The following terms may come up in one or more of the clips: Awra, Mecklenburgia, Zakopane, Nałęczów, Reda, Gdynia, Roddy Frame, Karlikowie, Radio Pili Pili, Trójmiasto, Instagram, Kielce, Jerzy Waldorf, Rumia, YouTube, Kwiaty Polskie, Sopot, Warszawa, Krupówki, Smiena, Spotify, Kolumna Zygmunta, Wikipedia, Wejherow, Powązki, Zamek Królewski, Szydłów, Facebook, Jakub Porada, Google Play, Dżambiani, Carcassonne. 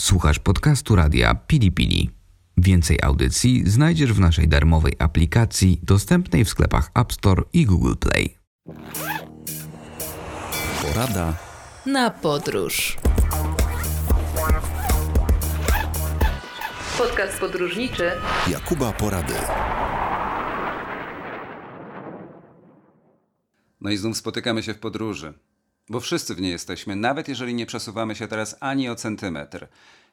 Słuchasz podcastu Radia Pili Pili. Więcej audycji znajdziesz w naszej darmowej aplikacji dostępnej w sklepach App Store i Google Play. Porada na podróż. Podcast podróżniczy Jakuba Porady. No i znów spotykamy się w podróży. Bo wszyscy w niej jesteśmy, nawet jeżeli nie przesuwamy się teraz ani o centymetr.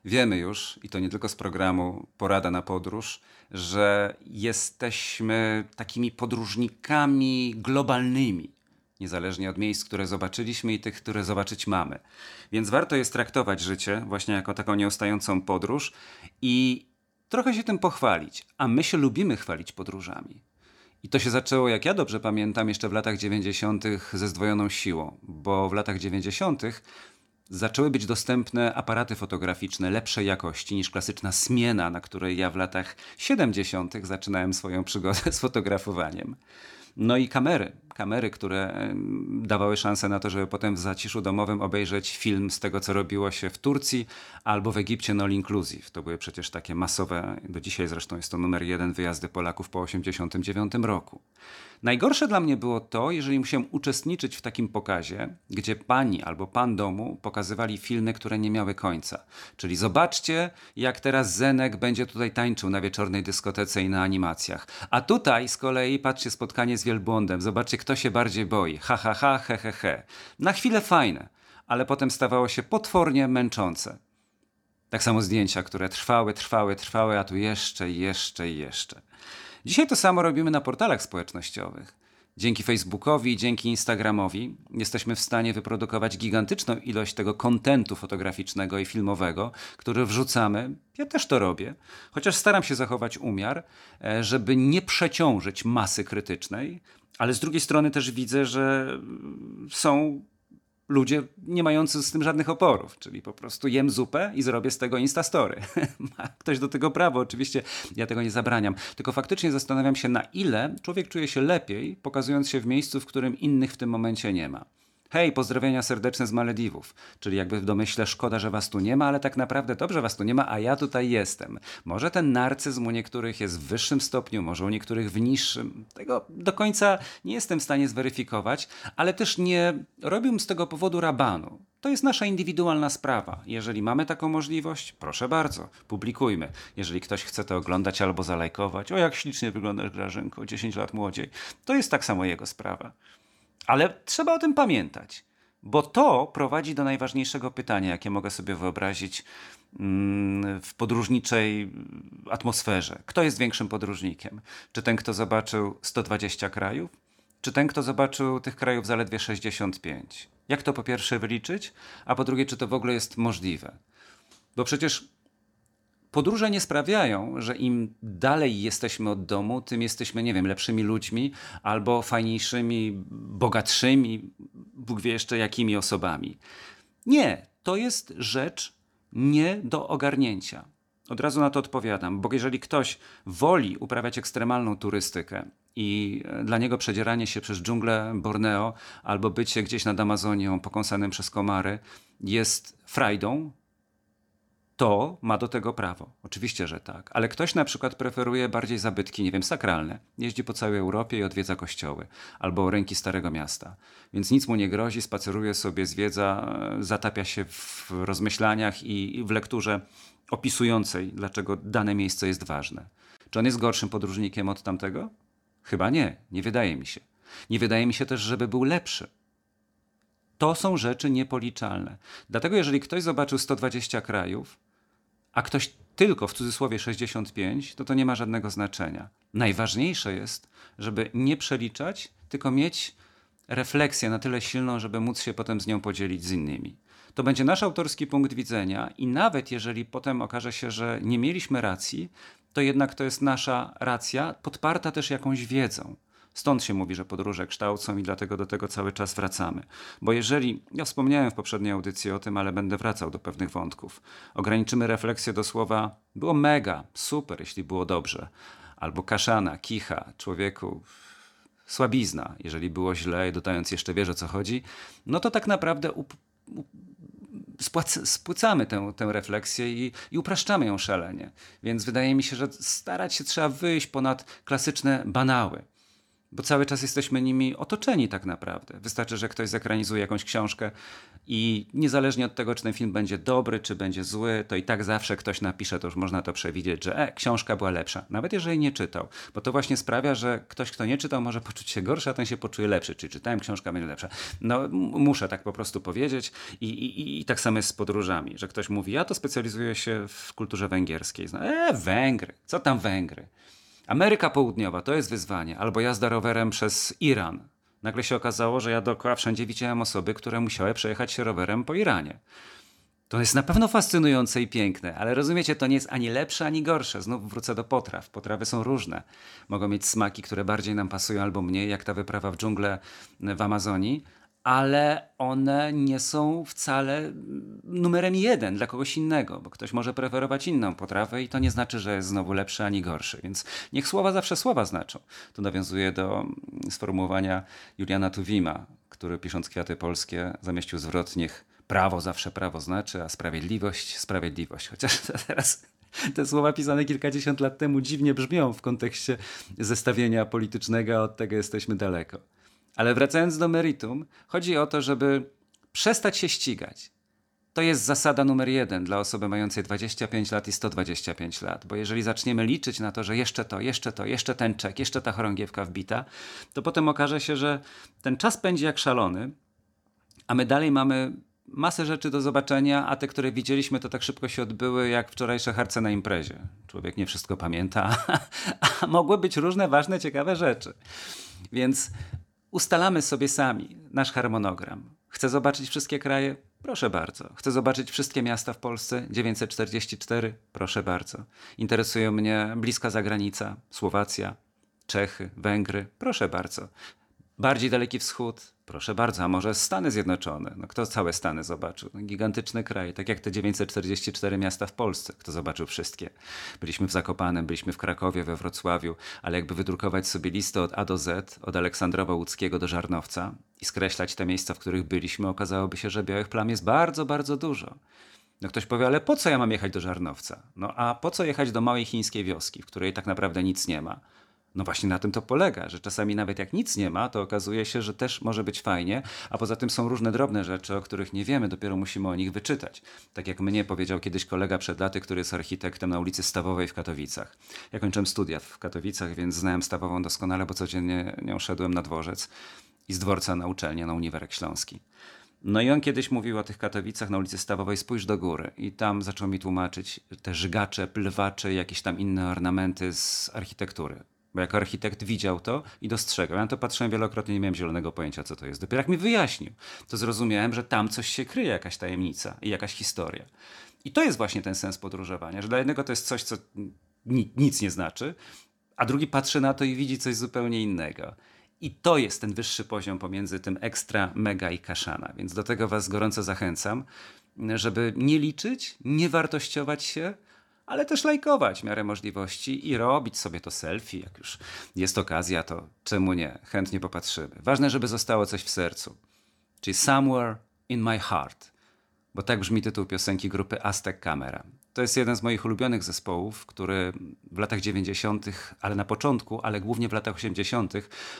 Wiemy już, i to nie tylko z programu Porada na podróż, że jesteśmy takimi podróżnikami globalnymi, niezależnie od miejsc, które zobaczyliśmy i tych, które zobaczyć mamy. Więc warto jest traktować życie właśnie jako taką nieustającą podróż i trochę się tym pochwalić. A my się lubimy chwalić podróżami. I to się zaczęło, jak ja dobrze pamiętam, jeszcze w latach 90. ze zdwojoną siłą, bo w latach 90. zaczęły być dostępne aparaty fotograficzne lepszej jakości niż klasyczna Smiena, na której ja w latach 70. zaczynałem swoją przygodę z fotografowaniem. No i kamery, które dawały szansę na to, żeby potem w zaciszu domowym obejrzeć film z tego, co robiło się w Turcji albo w Egipcie na All Inclusive. To były przecież takie masowe, do dzisiaj zresztą jest to numer 1 wyjazdy Polaków po 89 roku. Najgorsze dla mnie było to, jeżeli musiałem uczestniczyć w takim pokazie, gdzie pani albo pan domu pokazywali filmy, które nie miały końca. Czyli zobaczcie, jak teraz Zenek będzie tutaj tańczył na wieczornej dyskotece i na animacjach. A tutaj z kolei, patrzcie, spotkanie z wielbłądem, zobaczcie, kto się bardziej boi. Ha, ha, ha, he, he, he. Na chwilę fajne, ale potem stawało się potwornie męczące. Tak samo zdjęcia, które trwały, a tu jeszcze. Dzisiaj to samo robimy na portalach społecznościowych. Dzięki Facebookowi i dzięki Instagramowi jesteśmy w stanie wyprodukować gigantyczną ilość tego kontentu fotograficznego i filmowego, który wrzucamy. Ja też to robię, chociaż staram się zachować umiar, żeby nie przeciążyć masy krytycznej, ale z drugiej strony też widzę, że są ludzie nie mający z tym żadnych oporów, czyli po prostu jem zupę i zrobię z tego instastory. Ma ktoś do tego prawo, oczywiście ja tego nie zabraniam. Tylko faktycznie zastanawiam się, na ile człowiek czuje się lepiej, pokazując się w miejscu, w którym innych w tym momencie nie ma. Hej, pozdrowienia serdeczne z Malediwów. Czyli jakby w domyśle szkoda, że was tu nie ma, ale tak naprawdę dobrze was tu nie ma, a ja tutaj jestem. Może ten narcyzm u niektórych jest w wyższym stopniu, może u niektórych w niższym. Tego do końca nie jestem w stanie zweryfikować, ale też nie robiłbym z tego powodu rabanu. To jest nasza indywidualna sprawa. Jeżeli mamy taką możliwość, proszę bardzo, publikujmy. Jeżeli ktoś chce to oglądać albo zalajkować, o jak ślicznie wyglądasz, Grażynko, 10 lat młodziej, to jest tak samo jego sprawa. Ale trzeba o tym pamiętać, bo to prowadzi do najważniejszego pytania, jakie mogę sobie wyobrazić w podróżniczej atmosferze. Kto jest większym podróżnikiem? Czy ten, kto zobaczył 120 krajów? Czy ten, kto zobaczył tych krajów zaledwie 65? Jak to po pierwsze wyliczyć? A po drugie, czy to w ogóle jest możliwe? Bo przecież podróże nie sprawiają, że im dalej jesteśmy od domu, tym jesteśmy, nie wiem, lepszymi ludźmi albo fajniejszymi, bogatszymi, Bóg wie jeszcze jakimi osobami. Nie, to jest rzecz nie do ogarnięcia. Od razu na to odpowiadam, bo jeżeli ktoś woli uprawiać ekstremalną turystykę i dla niego przedzieranie się przez dżunglę Borneo albo bycie gdzieś nad Amazonią pokąsanym przez komary jest frajdą, to ma do tego prawo. Oczywiście, że tak. Ale ktoś na przykład preferuje bardziej zabytki, nie wiem, sakralne. Jeździ po całej Europie i odwiedza kościoły. Albo rynki Starego Miasta. Więc nic mu nie grozi, spaceruje sobie, zwiedza, zatapia się w rozmyślaniach i w lekturze opisującej, dlaczego dane miejsce jest ważne. Czy on jest gorszym podróżnikiem od tamtego? Chyba nie. Nie wydaje mi się. Nie wydaje mi się też, żeby był lepszy. To są rzeczy niepoliczalne. Dlatego jeżeli ktoś zobaczył 120 krajów, a ktoś tylko w cudzysłowie 65, to nie ma żadnego znaczenia. Najważniejsze jest, żeby nie przeliczać, tylko mieć refleksję na tyle silną, żeby móc się potem z nią podzielić z innymi. To będzie nasz autorski punkt widzenia i nawet jeżeli potem okaże się, że nie mieliśmy racji, to jednak to jest nasza racja, podparta też jakąś wiedzą. Stąd się mówi, że podróże kształcą i dlatego do tego cały czas wracamy. Bo jeżeli, ja wspomniałem w poprzedniej audycji o tym, ale będę wracał do pewnych wątków, ograniczymy refleksję do słowa było mega, super, jeśli było dobrze, albo kaszana, kicha, człowieku, słabizna, jeżeli było źle i dodając jeszcze wiesz o co chodzi, no to tak naprawdę spłycamy tę refleksję i upraszczamy ją szalenie. Więc wydaje mi się, że starać się trzeba wyjść ponad klasyczne banały, bo cały czas jesteśmy nimi otoczeni tak naprawdę. Wystarczy, że ktoś zekranizuje jakąś książkę i niezależnie od tego, czy ten film będzie dobry, czy będzie zły, to i tak zawsze ktoś napisze, to już można to przewidzieć, że książka była lepsza, nawet jeżeli nie czytał. Bo to właśnie sprawia, że ktoś, kto nie czytał, może poczuć się gorszy, a ten się poczuje lepszy. Czyli czytałem, książka będzie lepsza. No muszę tak po prostu powiedzieć. I tak samo jest z podróżami, że ktoś mówi, ja to specjalizuję się w kulturze węgierskiej. Węgry, co tam Węgry? Ameryka Południowa, to jest wyzwanie. Albo jazda rowerem przez Iran. Nagle się okazało, że ja dookoła wszędzie widziałem osoby, które musiały przejechać się rowerem po Iranie. To jest na pewno fascynujące i piękne, ale rozumiecie, to nie jest ani lepsze, ani gorsze. Znów wrócę do potraw. Potrawy są różne. Mogą mieć smaki, które bardziej nam pasują albo mniej, jak ta wyprawa w dżunglę w Amazonii, ale one nie są wcale numerem jeden dla kogoś innego, bo ktoś może preferować inną potrawę i to nie znaczy, że jest znowu lepszy ani gorszy. Więc niech słowa zawsze słowa znaczą. To nawiązuje do sformułowania Juliana Tuwima, który pisząc Kwiaty Polskie zamieścił zwrot, niech prawo zawsze prawo znaczy, a sprawiedliwość sprawiedliwość. Chociaż teraz te słowa pisane kilkadziesiąt lat temu dziwnie brzmią w kontekście zestawienia politycznego, a od tego jesteśmy daleko. Ale wracając do meritum, chodzi o to, żeby przestać się ścigać. To jest zasada numer 1 dla osoby mającej 25 lat i 125 lat. Bo jeżeli zaczniemy liczyć na to, że jeszcze ten czek, jeszcze ta chorągiewka wbita, to potem okaże się, że ten czas pędzi jak szalony, a my dalej mamy masę rzeczy do zobaczenia, a te, które widzieliśmy, to tak szybko się odbyły, jak wczorajsze harce na imprezie. Człowiek nie wszystko pamięta, a mogły być różne ważne, ciekawe rzeczy. Więc ustalamy sobie sami nasz harmonogram. Chcę zobaczyć wszystkie kraje? Proszę bardzo. Chcę zobaczyć wszystkie miasta w Polsce? 944? Proszę bardzo. Interesuje mnie bliska zagranica, Słowacja, Czechy, Węgry? Proszę bardzo. Bardziej Daleki Wschód? Proszę bardzo. A może Stany Zjednoczone? No kto całe Stany zobaczył? Gigantyczny kraj, tak jak te 944 miasta w Polsce. Kto zobaczył wszystkie? Byliśmy w Zakopanem, byliśmy w Krakowie, we Wrocławiu, ale jakby wydrukować sobie listę od A do Z, od Aleksandrowa Łódzkiego do Żarnowca i skreślać te miejsca, w których byliśmy, okazałoby się, że białych plam jest bardzo, bardzo dużo. No ktoś powie, ale po co ja mam jechać do Żarnowca? No a po co jechać do małej chińskiej wioski, w której tak naprawdę nic nie ma? No właśnie na tym to polega, że czasami nawet jak nic nie ma, to okazuje się, że też może być fajnie, a poza tym są różne drobne rzeczy, o których nie wiemy, dopiero musimy o nich wyczytać. Tak jak mnie powiedział kiedyś kolega przed laty, który jest architektem na ulicy Stawowej w Katowicach. Ja kończyłem studia w Katowicach, więc znałem Stawową doskonale, bo codziennie nią szedłem na dworzec i z dworca na uczelnię, na Uniwersytet Śląski. No i on kiedyś mówił o tych Katowicach na ulicy Stawowej, spójrz do góry. I tam zaczął mi tłumaczyć te żygacze, plwacze, jakieś tam inne ornamenty z architektury. Bo jako architekt widział to i dostrzegał. Ja na to patrzyłem wielokrotnie, nie miałem zielonego pojęcia, co to jest. Dopiero jak mi wyjaśnił, to zrozumiałem, że tam coś się kryje, jakaś tajemnica i jakaś historia. I to jest właśnie ten sens podróżowania, że dla jednego to jest coś, co nic nie znaczy, a drugi patrzy na to i widzi coś zupełnie innego. I to jest ten wyższy poziom pomiędzy tym ekstra, mega i kaszana. Więc do tego was gorąco zachęcam, żeby nie liczyć, nie wartościować się, ale też lajkować w miarę możliwości i robić sobie to selfie. Jak już jest okazja, to czemu nie? Chętnie popatrzymy. Ważne, żeby zostało coś w sercu. Czyli Somewhere in my heart. Bo tak brzmi tytuł piosenki grupy Aztec Camera. To jest jeden z moich ulubionych zespołów, który w latach 90., ale na początku, ale głównie w latach 80.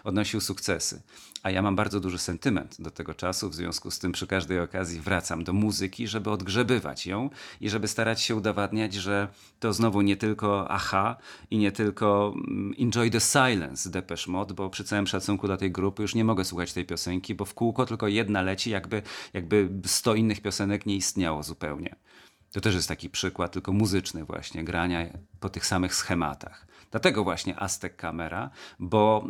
odnosił sukcesy. A ja mam bardzo duży sentyment do tego czasu, w związku z tym przy każdej okazji wracam do muzyki, żeby odgrzebywać ją i żeby starać się udowadniać, że to znowu nie tylko aha i nie tylko Enjoy the Silence Depeche Mode, bo przy całym szacunku dla tej grupy już nie mogę słuchać tej piosenki, bo w kółko tylko jedna leci, jakby 100 innych piosenek nie istniało zupełnie. To też jest taki przykład, tylko muzyczny właśnie, grania po tych samych schematach. Dlatego właśnie Aztec Camera, bo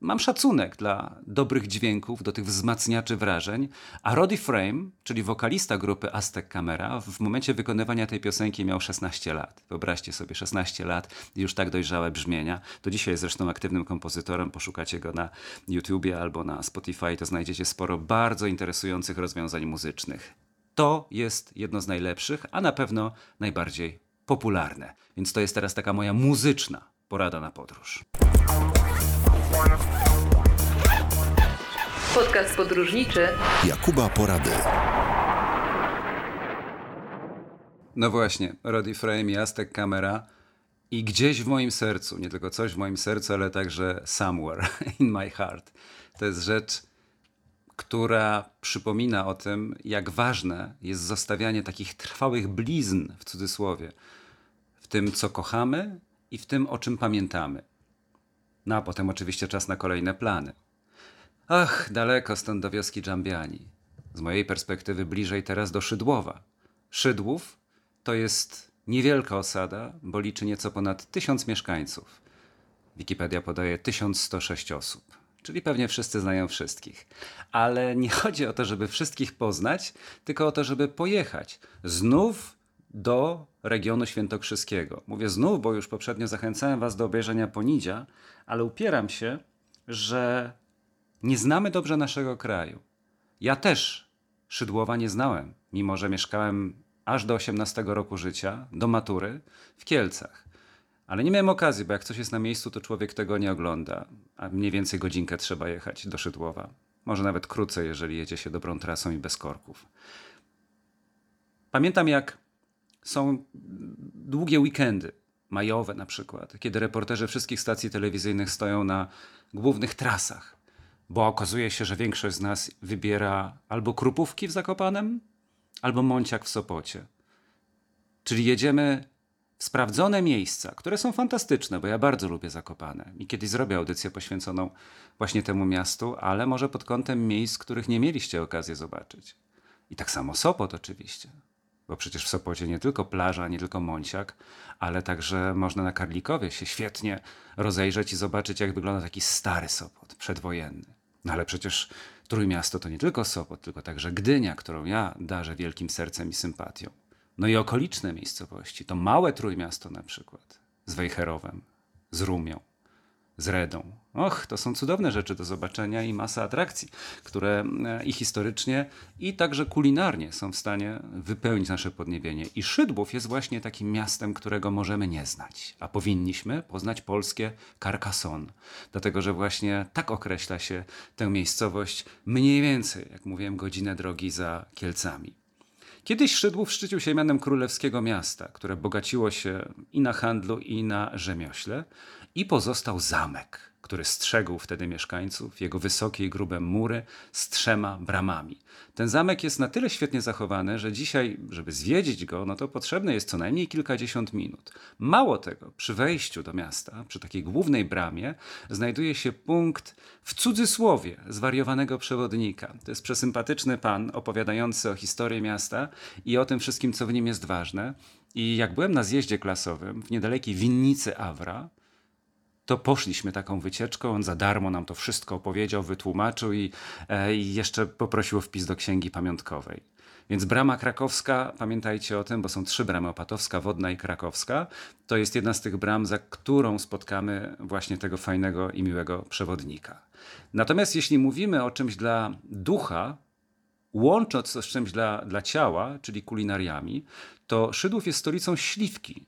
mam szacunek dla dobrych dźwięków, do tych wzmacniaczy wrażeń, a Roddy Frame, czyli wokalista grupy Aztec Camera, w momencie wykonywania tej piosenki miał 16 lat. Wyobraźcie sobie, 16 lat i już tak dojrzałe brzmienia. To dzisiaj jest zresztą aktywnym kompozytorem, poszukacie go na YouTubie albo na Spotify, to znajdziecie sporo bardzo interesujących rozwiązań muzycznych. To jest jedno z najlepszych, a na pewno najbardziej popularne. Więc to jest teraz taka moja muzyczna porada na podróż. Podcast podróżniczy Jakuba Porady. No właśnie, Roddy Frame i Aztec Camera i gdzieś w moim sercu, nie tylko coś w moim sercu, ale także somewhere in my heart. To jest rzecz, która przypomina o tym, jak ważne jest zostawianie takich trwałych blizn, w cudzysłowie, w tym, co kochamy i w tym, o czym pamiętamy. No a potem oczywiście czas na kolejne plany. Ach, daleko stąd do wioski Dżambiani. Z mojej perspektywy bliżej teraz do Szydłowa. Szydłów to jest niewielka osada, bo liczy nieco ponad 1000 mieszkańców. Wikipedia podaje 1106 osób, czyli pewnie wszyscy znają wszystkich. Ale nie chodzi o to, żeby wszystkich poznać, tylko o to, żeby pojechać znów do regionu świętokrzyskiego. Mówię znów, bo już poprzednio zachęcałem was do obejrzenia Ponidzia, ale upieram się, że nie znamy dobrze naszego kraju. Ja też Szydłowa nie znałem, mimo że mieszkałem aż do 18 roku życia, do matury, w Kielcach. Ale nie miałem okazji, bo jak coś jest na miejscu, to człowiek tego nie ogląda, a mniej więcej godzinkę trzeba jechać do Szydłowa. Może nawet krócej, jeżeli jedzie się dobrą trasą i bez korków. Pamiętam, jak są długie weekendy, majowe na przykład, kiedy reporterzy wszystkich stacji telewizyjnych stoją na głównych trasach, bo okazuje się, że większość z nas wybiera albo Krupówki w Zakopanem, albo Mąciak w Sopocie. Czyli jedziemy w sprawdzone miejsca, które są fantastyczne, bo ja bardzo lubię Zakopane i kiedyś zrobię audycję poświęconą właśnie temu miastu, ale może pod kątem miejsc, których nie mieliście okazji zobaczyć. I tak samo Sopot oczywiście, bo przecież w Sopocie nie tylko plaża, nie tylko Mąciak, ale także można na Karlikowie się świetnie rozejrzeć i zobaczyć, jak wygląda taki stary Sopot, przedwojenny. No ale przecież Trójmiasto to nie tylko Sopot, tylko także Gdynia, którą ja darzę wielkim sercem i sympatią. No i okoliczne miejscowości, to małe Trójmiasto na przykład, z Wejherowem, z Rumią, z Redą. Och, to są cudowne rzeczy do zobaczenia i masa atrakcji, które i historycznie, i także kulinarnie są w stanie wypełnić nasze podniebienie. I Szydłów jest właśnie takim miastem, którego możemy nie znać, a powinniśmy poznać polskie Carcassonne, dlatego że właśnie tak określa się tę miejscowość mniej więcej, jak mówiłem, godzinę drogi za Kielcami. Kiedyś Szydłów szczycił się mianem królewskiego miasta, które bogaciło się i na handlu, i na rzemiośle, i pozostał zamek, który strzegł wtedy mieszkańców, jego wysokie i grube mury z 3 bramami. Ten zamek jest na tyle świetnie zachowany, że dzisiaj, żeby zwiedzić go, no to potrzebne jest co najmniej kilkadziesiąt minut. Mało tego, przy wejściu do miasta, przy takiej głównej bramie, znajduje się punkt, w cudzysłowie, zwariowanego przewodnika. To jest przesympatyczny pan opowiadający o historii miasta i o tym wszystkim, co w nim jest ważne. I jak byłem na zjeździe klasowym w niedalekiej winnicy Awra, to poszliśmy taką wycieczką, on za darmo nam to wszystko opowiedział, wytłumaczył i jeszcze poprosił o wpis do księgi pamiątkowej. Więc brama krakowska, pamiętajcie o tym, bo są 3 bramy, opatowska, wodna i krakowska, to jest jedna z tych bram, za którą spotkamy właśnie tego fajnego i miłego przewodnika. Natomiast jeśli mówimy o czymś dla ducha, łącząc to z czymś dla ciała, czyli kulinariami, to Szydłów jest stolicą śliwki.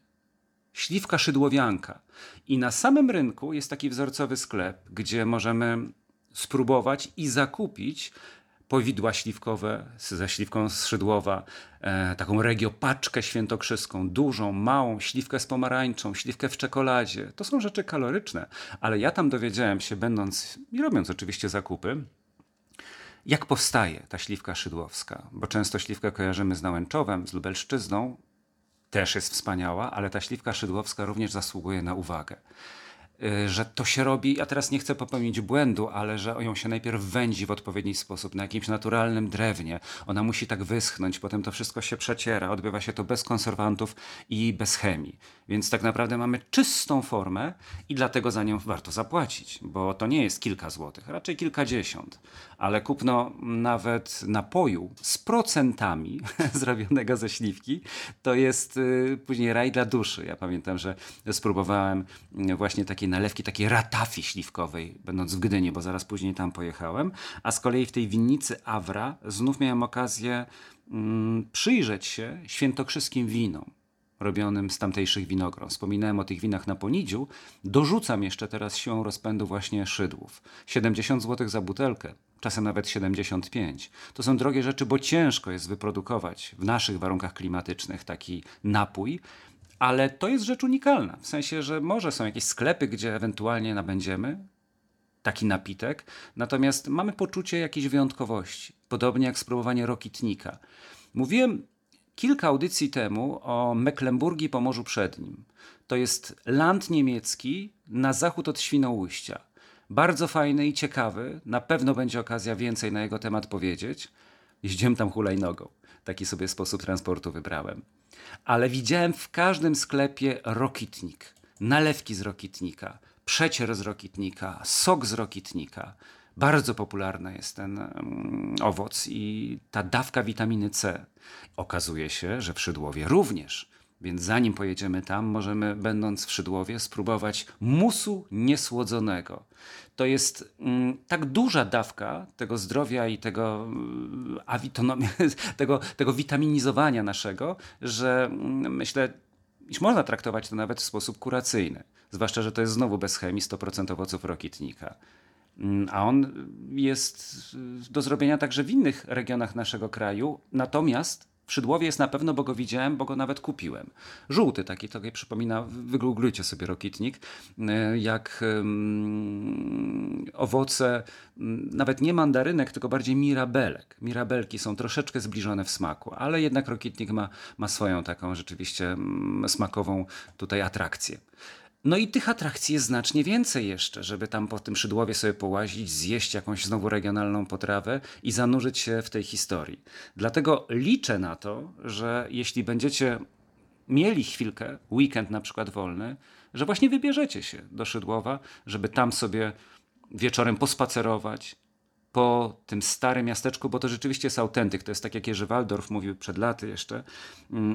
Śliwka szydłowianka. I na samym rynku jest taki wzorcowy sklep, gdzie możemy spróbować i zakupić powidła śliwkowe ze śliwką z Szydłowa, taką regiopaczkę świętokrzyską, dużą, małą, śliwkę z pomarańczą, śliwkę w czekoladzie. To są rzeczy kaloryczne, ale ja tam dowiedziałem się, będąc i robiąc oczywiście zakupy, jak powstaje ta śliwka szydłowska, bo często śliwkę kojarzymy z Nałęczowem, z Lubelszczyzną, też jest wspaniała, ale ta śliwka szydłowska również zasługuje na uwagę. Że to się robi, ja teraz nie chcę popełnić błędu, ale że ją się najpierw wędzi w odpowiedni sposób, na jakimś naturalnym drewnie. Ona musi tak wyschnąć, potem to wszystko się przeciera, odbywa się to bez konserwantów i bez chemii. Więc tak naprawdę mamy czystą formę i dlatego za nią warto zapłacić, bo to nie jest kilka złotych, raczej kilkadziesiąt. Ale kupno nawet napoju z procentami zrobionego ze śliwki, to jest później raj dla duszy. Ja pamiętam, że spróbowałem właśnie takiej nalewki, takiej ratafii śliwkowej, będąc w Gdyni, bo zaraz później tam pojechałem, a z kolei w tej winnicy Awra znów miałem okazję przyjrzeć się świętokrzyskim winom, robionym z tamtejszych winogron. Wspominałem o tych winach na Ponidziu. Dorzucam jeszcze teraz siłą rozpędu właśnie Szydłów. 70 zł za butelkę. czasem nawet 75. To są drogie rzeczy, bo ciężko jest wyprodukować w naszych warunkach klimatycznych taki napój, ale to jest rzecz unikalna, w sensie, że może są jakieś sklepy, gdzie ewentualnie nabędziemy taki napitek, natomiast mamy poczucie jakiejś wyjątkowości, podobnie jak spróbowanie Rokitnika. Mówiłem kilka audycji temu o Mecklenburgii po Morzu Przednim. To jest land niemiecki na zachód od Świnoujścia. Bardzo fajny i ciekawy, na pewno będzie okazja więcej na jego temat powiedzieć. Jeździłem tam hulajnogą, taki sobie sposób transportu wybrałem. Ale widziałem w każdym sklepie Rokitnik, nalewki z Rokitnika, przecier z Rokitnika, sok z Rokitnika. Bardzo popularny jest ten owoc i ta dawka witaminy C. Okazuje się, że w Szydłowie również, więc zanim pojedziemy tam, możemy, będąc w Szydłowie, spróbować musu niesłodzonego. To jest tak duża dawka tego zdrowia i tego witaminizowania naszego, że myślę, iż można traktować to nawet w sposób kuracyjny. Zwłaszcza, że to jest znowu bez chemii, 100% owoców Rokitnika. A on jest do zrobienia także w innych regionach naszego kraju. Natomiast w Szydłowie jest na pewno, bo go widziałem, bo go nawet kupiłem. Żółty taki, to mi przypomina, wygooglujcie sobie Rokitnik, jak owoce, nawet nie mandarynek, tylko bardziej mirabelek. Mirabelki są troszeczkę zbliżone w smaku, ale jednak Rokitnik ma swoją taką rzeczywiście smakową tutaj atrakcję. No i tych atrakcji jest znacznie więcej jeszcze, żeby tam po tym Szydłowie sobie połazić, zjeść jakąś znowu regionalną potrawę i zanurzyć się w tej historii. Dlatego liczę na to, że jeśli będziecie mieli chwilkę, weekend na przykład wolny, że właśnie wybierzecie się do Szydłowa, żeby tam sobie wieczorem pospacerować po tym starym miasteczku, bo to rzeczywiście jest autentyk. To jest tak, jak Jerzy Waldorf mówił przed laty jeszcze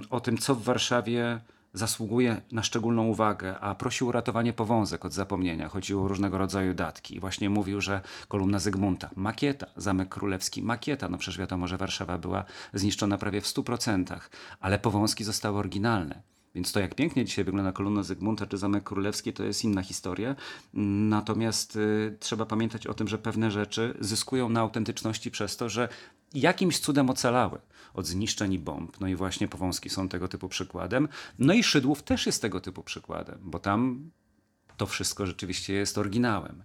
o tym, co w Warszawie zasługuje na szczególną uwagę, a prosił o ratowanie Powązek od zapomnienia. Chodziło o różnego rodzaju datki. I właśnie mówił, że kolumna Zygmunta, makieta, Zamek Królewski, makieta. No przecież wiadomo, że Warszawa była zniszczona prawie w 100%, ale Powązki zostały oryginalne. Więc to, jak pięknie dzisiaj wygląda kolumna Zygmunta czy Zamek Królewski, to jest inna historia. Natomiast trzeba pamiętać o tym, że pewne rzeczy zyskują na autentyczności przez to, że jakimś cudem ocalały od zniszczeń i bomb. No i właśnie Powązki są tego typu przykładem. No i Szydłów też jest tego typu przykładem, bo tam to wszystko rzeczywiście jest oryginałem.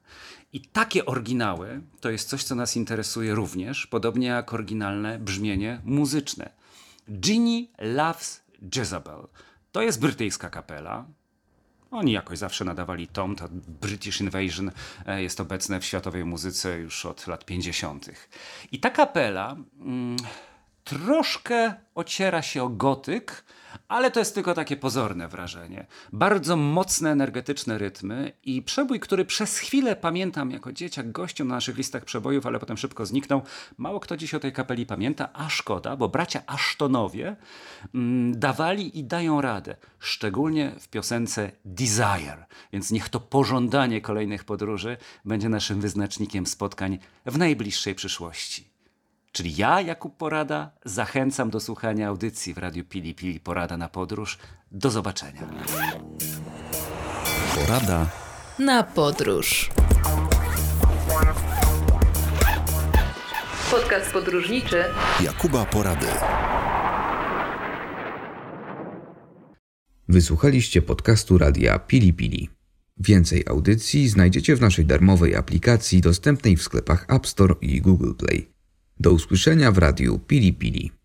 I takie oryginały to jest coś, co nas interesuje również, podobnie jak oryginalne brzmienie muzyczne. Ginny Loves Jezebel. To jest brytyjska kapela. Oni jakoś zawsze nadawali tom, to British Invasion jest obecne w światowej muzyce już od lat 50. I ta kapela troszkę ociera się o gotyk, ale to jest tylko takie pozorne wrażenie. Bardzo mocne, energetyczne rytmy i przebój, który przez chwilę pamiętam jako dzieciak gościem na naszych listach przebojów, ale potem szybko zniknął. Mało kto dziś o tej kapeli pamięta, a szkoda, bo bracia Ashtonowie dawali i dają radę, szczególnie w piosence Desire, więc niech to pożądanie kolejnych podróży będzie naszym wyznacznikiem spotkań w najbliższej przyszłości. Czyli ja, Jakub Porada, zachęcam do słuchania audycji w Radiu Pili Pili Porada na podróż. Do zobaczenia. Porada na podróż. Podcast podróżniczy Jakuba Porady. Wysłuchaliście podcastu Radia Pili Pili. Więcej audycji znajdziecie w naszej darmowej aplikacji dostępnej w sklepach App Store i Google Play. Do usłyszenia w Radiu Pili Pili.